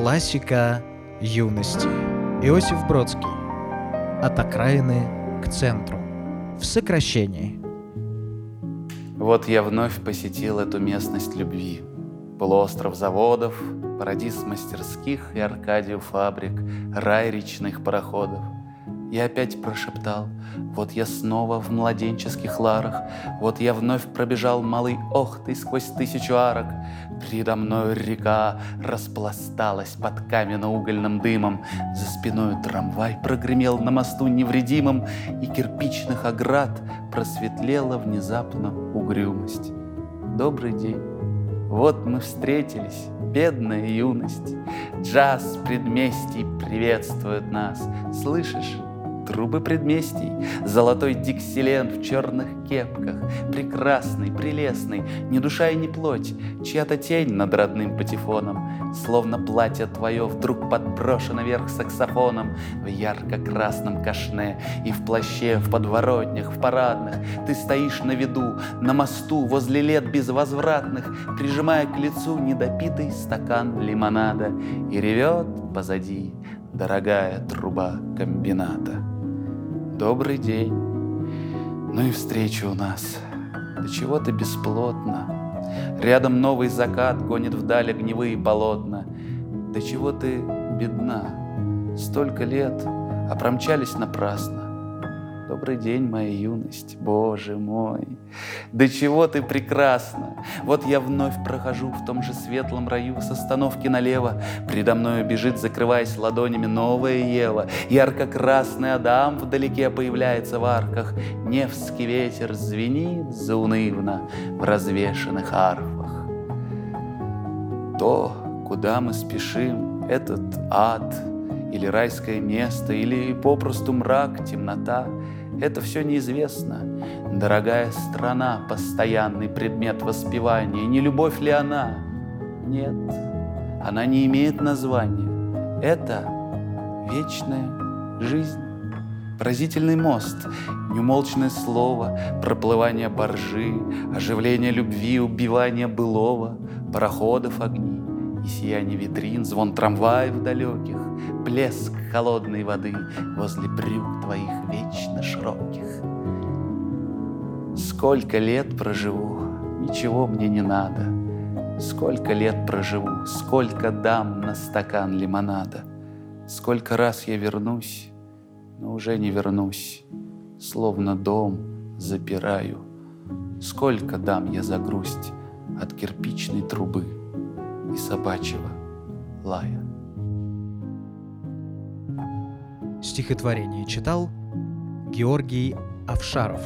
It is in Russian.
Классика юности. Иосиф Бродский. От окраины к центру. В сокращении. Вот я вновь посетил эту местность любви. Полуостров заводов, парадиз мастерских и Аркадию фабрик, рай речных пароходов. Я опять прошептал: вот я снова в младенческих ларах, вот я вновь пробежал малый Охты сквозь 1000 арок. Предо мною река распласталась под каменно-угольным дымом, за спиною трамвай прогремел на мосту невредимым, и кирпичных оград просветлела внезапно угрюмость. Добрый день, вот мы встретились, бедная юность. Джаз предместий приветствует нас, слышишь? Трубы предместий, золотой диксилен в черных кепках, прекрасный, прелестный, ни душа и ни плоть, чья-то тень над родным патефоном, словно платье твое вдруг подброшено вверх саксофоном. В ярко-красном кашне и в плаще, в подворотнях, в парадных ты стоишь на виду, на мосту, возле лет безвозвратных, прижимая к лицу недопитый стакан лимонада, и ревет позади дорогая труба комбината. Добрый день, ну и встреча у нас, да чего-то бесплотно. Рядом новый закат гонит вдаль огневые полотна. Да чего ты бедна, столько лет, а промчались напрасно. Добрый день, моя юность, боже мой, да чего ты прекрасна. Вот я вновь прохожу в том же светлом раю с остановки налево. Предо мною бежит, закрываясь ладонями, новая Ева. Ярко-красный Адам вдалеке появляется в арках. Невский ветер звенит заунывно в развешанных арфах. То, куда мы спешим, этот ад, или райское место, или попросту мрак, темнота, это все неизвестно. Дорогая страна, постоянный предмет воспевания, не любовь ли она? Нет, она не имеет названия. Это вечная жизнь. Поразительный мост, неумолчное слово, проплывание баржи, оживление любви, убивание былого, пароходов огни и сияние витрин, звон трамваев далеких, плеск холодной воды возле брюк твоих вечно широких. Сколько лет проживу, ничего мне не надо. Сколько лет проживу, сколько дам на стакан лимонада. Сколько раз я вернусь, но уже не вернусь, словно дом запираю. Сколько дам я за грусть от кирпичной трубы и собачьего лая. Стихотворение читал Георгий Овшаров.